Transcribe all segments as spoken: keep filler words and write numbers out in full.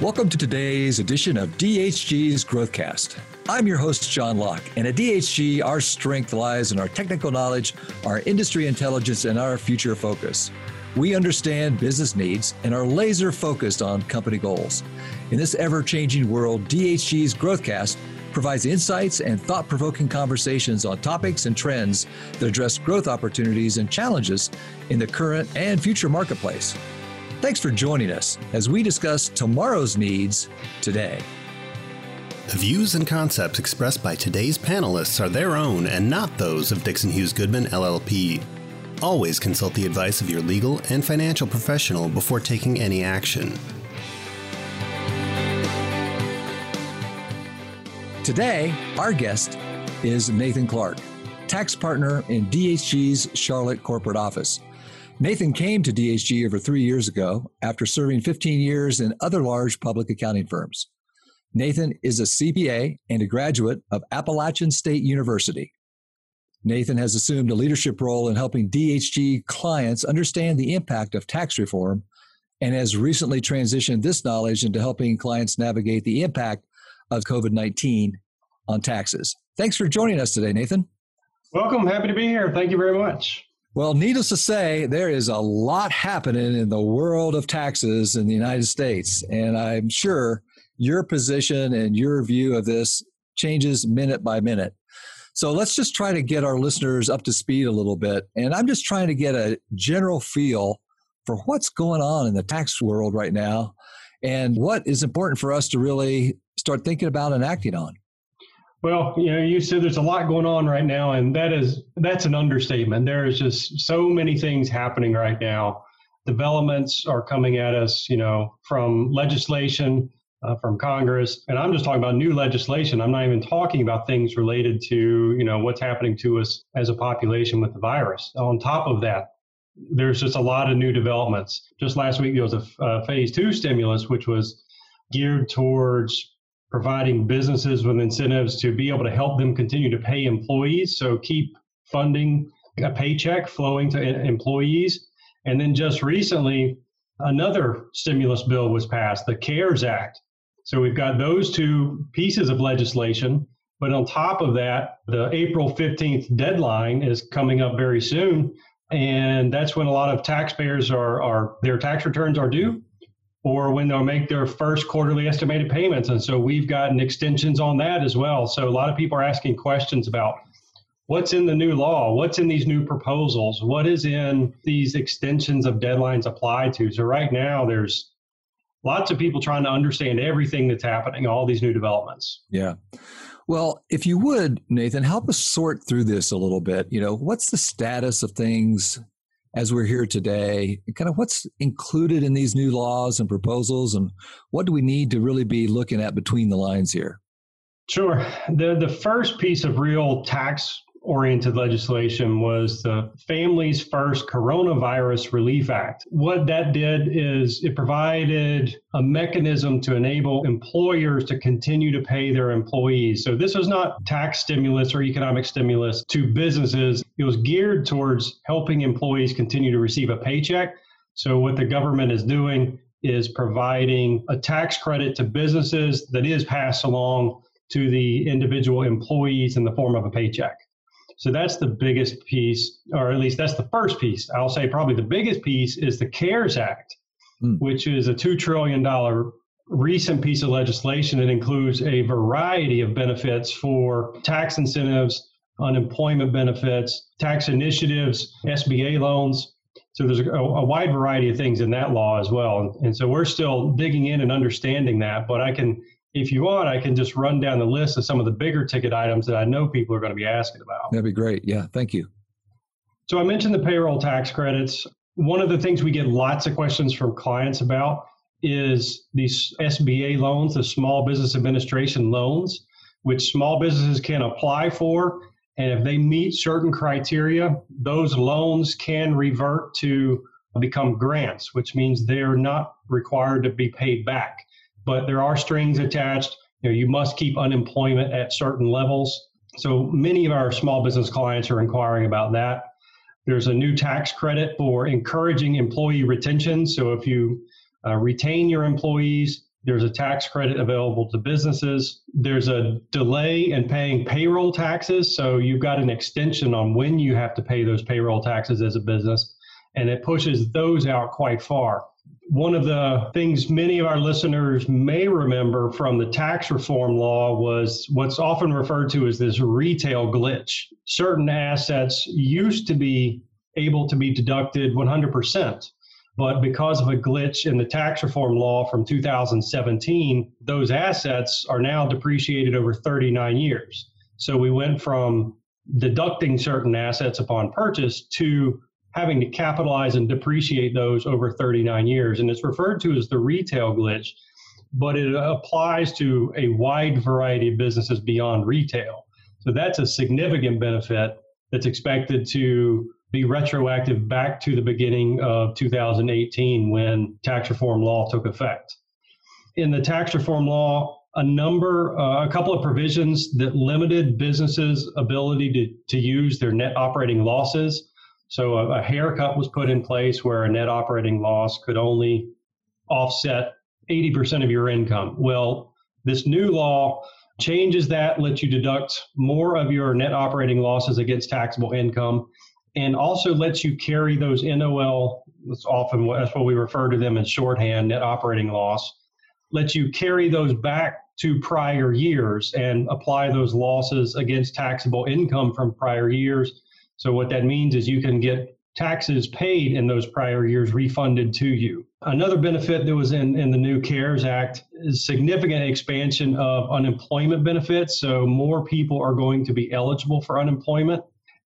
Welcome to today's edition of D H G's Growthcast. I'm your host, John Locke, and at D H G, our strength lies in our technical knowledge, our industry intelligence, and our future focus. We understand business needs and are laser focused on company goals. In this ever-changing world, D H G's Growthcast provides insights and thought-provoking conversations on topics and trends that address growth opportunities and challenges in the current and future marketplace. Thanks for joining us as we discuss tomorrow's needs today. The views and concepts expressed by today's panelists are their own and not those of Dixon Hughes Goodman L L P. Always consult the advice of your legal and financial professional before taking any action. Today, our guest is Nathan Clark, tax partner in D H G's Charlotte corporate office. Nathan came to D H G over three years ago after serving fifteen years in other large public accounting firms. Nathan is a C P A and a graduate of Appalachian State University. Nathan has assumed a leadership role in helping D H G clients understand the impact of tax reform and has recently transitioned this knowledge into helping clients navigate the impact of COVID nineteen on taxes. Thanks for joining us today, Nathan. Welcome. Happy to be here. Thank you very much. Well, needless to say, there is a lot happening in the world of taxes in the United States, and I'm sure your position and your view of this changes minute by minute. So let's just try to get our listeners up to speed a little bit, and I'm just trying to get a general feel for what's going on in the tax world right now and what is important for us to really start thinking about and acting on. Well, you know, you said there's a lot going on right now, and that is that's an understatement. There is just so many things happening right now. Developments are coming at us, you know, from legislation, uh, from Congress, and I'm just talking about new legislation. I'm not even talking about things related to, you know, what's happening to us as a population with the virus. On top of that, there's just a lot of new developments. Just last week, there was a uh, phase two stimulus, which was geared towards providing businesses with incentives to be able to help them continue to pay employees, so keep funding a paycheck flowing to employees. And then just recently, another stimulus bill was passed, the CARES Act. So we've got those two pieces of legislation, but on top of that, the April fifteenth deadline is coming up very soon, and that's when a lot of taxpayers are, are their tax returns are due, or when they'll make their first quarterly estimated payments. And so we've gotten extensions on that as well. So a lot of people are asking questions about what's in the new law, what's in these new proposals, what is in these extensions of deadlines applied to. So right now there's lots of people trying to understand everything that's happening, all these new developments. Yeah. Well, if you would, Nathan, help us sort through this a little bit. You know, what's the status of things as we're here today, kind of what's included in these new laws and proposals, and what do we need to really be looking at between the lines here? Sure. The the first piece of real tax-oriented legislation was the Families First Coronavirus Relief Act. What that did is it provided a mechanism to enable employers to continue to pay their employees. So this was not tax stimulus or economic stimulus to businesses. It was geared towards helping employees continue to receive a paycheck. So what the government is doing is providing a tax credit to businesses that is passed along to the individual employees in the form of a paycheck. So that's the biggest piece, or at least that's the first piece. I'll say probably the biggest piece is the CARES Act, mm. which is a two trillion dollars recent piece of legislation that includes a variety of benefits for tax incentives, unemployment benefits, tax initiatives, S B A loans. So there's a, a wide variety of things in that law as well. And so we're still digging in and understanding that, but I can, if you want, I can just run down the list of some of the bigger ticket items that I know people are going to be asking about. That'd be great. Yeah. Thank you. So I mentioned the payroll tax credits. One of the things we get lots of questions from clients about is these S B A loans, the Small Business Administration loans, which small businesses can apply for. And if they meet certain criteria, those loans can revert to become grants, which means they're not required to be paid back. But there are strings attached. You know, you must keep unemployment at certain levels. So many of our small business clients are inquiring about that. There's a new tax credit for encouraging employee retention. So if you uh, retain your employees, There's a tax credit available to businesses. There's a delay in paying payroll taxes. So you've got an extension on when you have to pay those payroll taxes as a business, and it pushes those out quite far. One of the things many of our listeners may remember from the tax reform law was what's often referred to as this retail glitch. Certain assets used to be able to be deducted one hundred percent. But because of a glitch in the tax reform law from two thousand seventeen, those assets are now depreciated over thirty-nine years. So we went from deducting certain assets upon purchase to having to capitalize and depreciate those over thirty-nine years. And it's referred to as the retail glitch, but it applies to a wide variety of businesses beyond retail. So that's a significant benefit that's expected to be retroactive back to the beginning of two thousand eighteen when tax reform law took effect. In the tax reform law, a number, uh, a couple of provisions that limited businesses' ability to, to use their net operating losses. So a, a haircut was put in place where a net operating loss could only offset eighty percent of your income. Well, this new law changes that, lets you deduct more of your net operating losses against taxable income, and also lets you carry those N O L, that's often what, that's what we refer to them in shorthand, net operating loss, lets you carry those back to prior years and apply those losses against taxable income from prior years. So what that means is you can get taxes paid in those prior years refunded to you. Another benefit that was in, in the new CARES Act is significant expansion of unemployment benefits. So more people are going to be eligible for unemployment.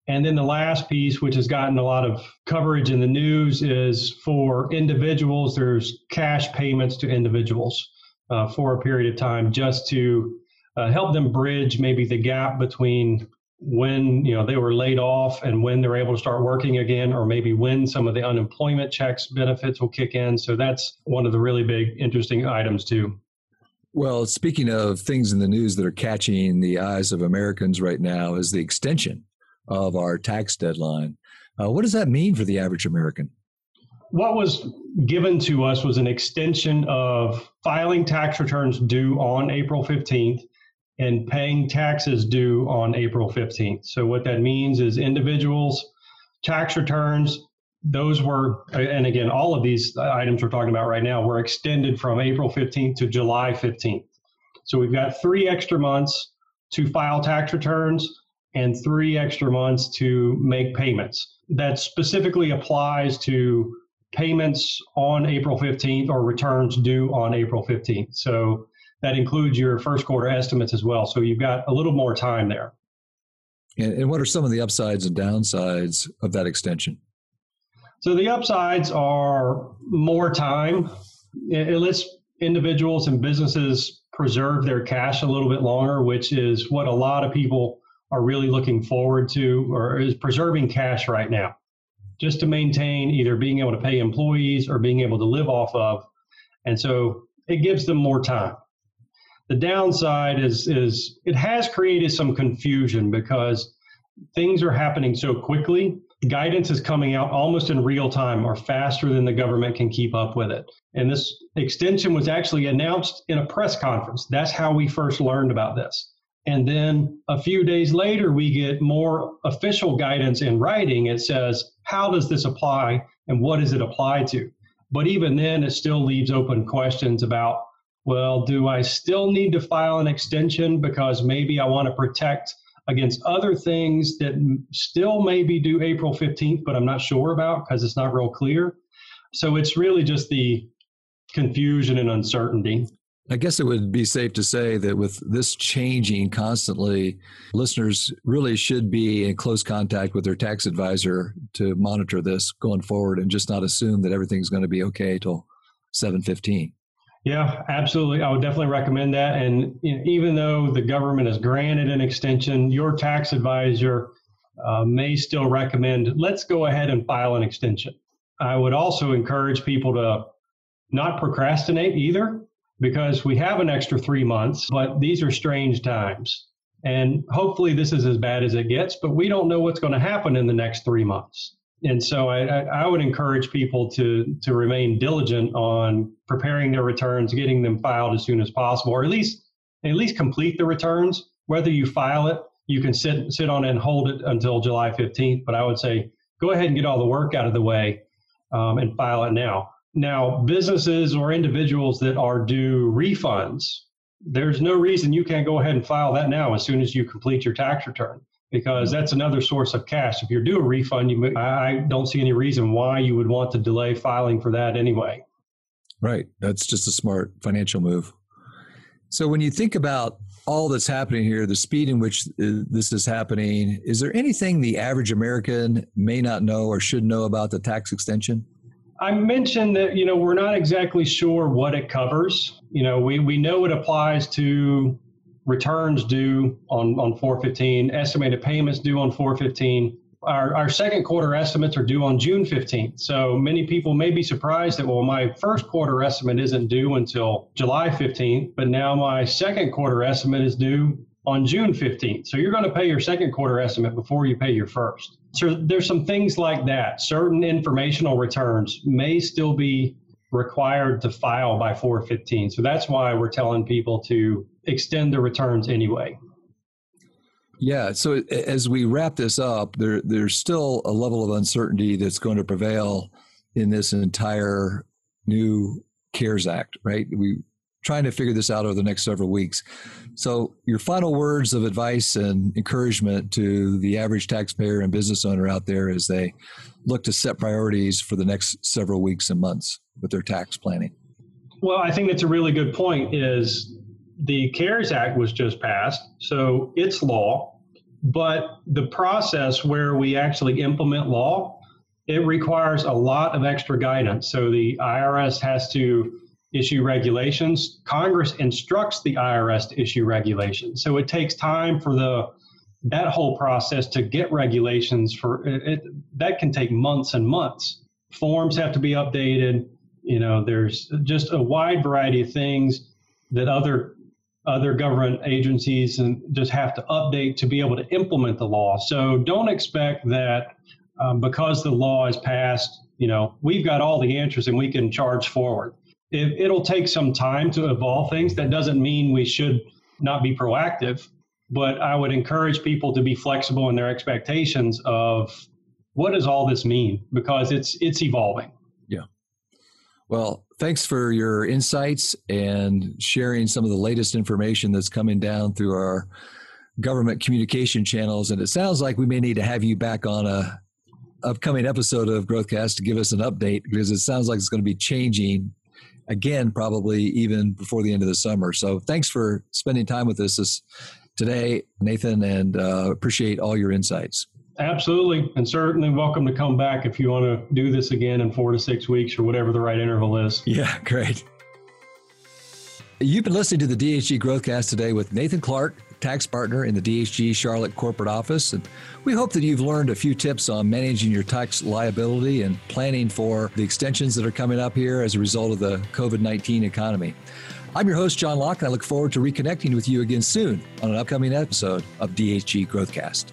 And then the last piece, which has gotten a lot of coverage in the news, is for individuals, there's cash payments to individuals uh, for a period of time just to uh, help them bridge maybe the gap between when you know they were laid off and when they're able to start working again, or maybe when some of the unemployment checks benefits will kick in. So that's one of the really big, interesting items too. Well, speaking of things in the news that are catching the eyes of Americans right now is the extension of our tax deadline. Uh, what does that mean for the average American? What was given to us was an extension of filing tax returns due on April fifteenth and paying taxes due on April fifteenth. So what that means is individuals' tax returns, those were, and again, all of these items we're talking about right now were extended from April fifteenth to July fifteenth. So we've got three extra months to file tax returns and three extra months to make payments. That specifically applies to payments on April fifteenth or returns due on April fifteenth. So that includes your first quarter estimates as well. So you've got a little more time there. And, and what are some of the upsides and downsides of that extension? So the upsides are more time. It lets individuals and businesses preserve their cash a little bit longer, which is what a lot of people are really looking forward to, or is preserving cash right now, just to maintain either being able to pay employees or being able to live off of. And so it gives them more time. The downside is, is it has created some confusion because things are happening so quickly. Guidance is coming out almost in real time or faster than the government can keep up with it. And this extension was actually announced in a press conference. That's how we first learned about this. And then a few days later, we get more official guidance in writing. It says, how does this apply and what does it apply to? But even then, it still leaves open questions about, well, do I still need to file an extension because maybe I want to protect against other things that still may be due April fifteenth, but I'm not sure about because it's not real clear. So it's really just the confusion and uncertainty. I guess it would be safe to say that with this changing constantly, listeners really should be in close contact with their tax advisor to monitor this going forward and just not assume that everything's going to be okay till seven fifteen. Yeah, absolutely. I would definitely recommend that. And even though the government has granted an extension, your tax advisor uh, may still recommend, let's go ahead and file an extension. I would also encourage people to not procrastinate either, because we have an extra three months, but these are strange times. And hopefully this is as bad as it gets, but we don't know what's going to happen in the next three months. And so I, I would encourage people to to remain diligent on preparing their returns, getting them filed as soon as possible, or at least at least complete the returns. Whether you file it, you can sit sit on it and hold it until July fifteenth. But I would say go ahead and get all the work out of the way um, and file it now. Now, businesses or individuals that are due refunds, there's no reason you can't go ahead and file that now as soon as you complete your tax return, because that's another source of cash. If you're due a refund, you may, I don't see any reason why you would want to delay filing for that anyway. Right. That's just a smart financial move. So when you think about all that's happening here, the speed in which this is happening, is there anything the average American may not know or should know about the tax extension? I mentioned that, you know, we're not exactly sure what it covers. You know, we, we know it applies to returns due on, on four fifteen, estimated payments due on four fifteen. Our, our second quarter estimates are due on June fifteenth. So many people may be surprised that, well, my first quarter estimate isn't due until July fifteenth, but now my second quarter estimate is due on June fifteenth. So you're going to pay your second quarter estimate before you pay your first. So there's some things like that. Certain informational returns may still be required to file by four fifteen. So that's why we're telling people to extend the returns anyway. Yeah. So as we wrap this up, there, there's still a level of uncertainty that's going to prevail in this entire new CARES Act, right? We trying to figure this out over the next several weeks. So your final words of advice and encouragement to the average taxpayer and business owner out there as they look to set priorities for the next several weeks and months with their tax planning? Well, I think that's a really good point is the CARES Act was just passed, so it's law, but the process where we actually implement law, it requires a lot of extra guidance. So the I R S has to issue regulations. Congress instructs the I R S to issue regulations. So it takes time for the that whole process to get regulations for it, it that can take months and months. Forms have to be updated. You know, there's just a wide variety of things that other other government agencies and just have to update to be able to implement the law. So don't expect that um, because the law is passed, you know, we've got all the answers and we can charge forward. It, it'll take some time to evolve things. That doesn't mean we should not be proactive, but I would encourage people to be flexible in their expectations of what does all this mean, because it's it's evolving. Yeah. Well, thanks for your insights and sharing some of the latest information that's coming down through our government communication channels. And it sounds like we may need to have you back on a upcoming episode of GrowthCast to give us an update, because it sounds like it's going to be changing again, probably even before the end of the summer. So thanks for spending time with us this, today, Nathan, and uh, appreciate all your insights. Absolutely. And certainly welcome to come back if you want to do this again in four to six weeks or whatever the right interval is. Yeah, great. You've been listening to the D H G GrowthCast today with Nathan Clark, tax partner in the D H G Charlotte corporate office. And we hope that you've learned a few tips on managing your tax liability and planning for the extensions that are coming up here as a result of the COVID nineteen economy. I'm your host, John Locke, and I look forward to reconnecting with you again soon on an upcoming episode of D H G GrowthCast.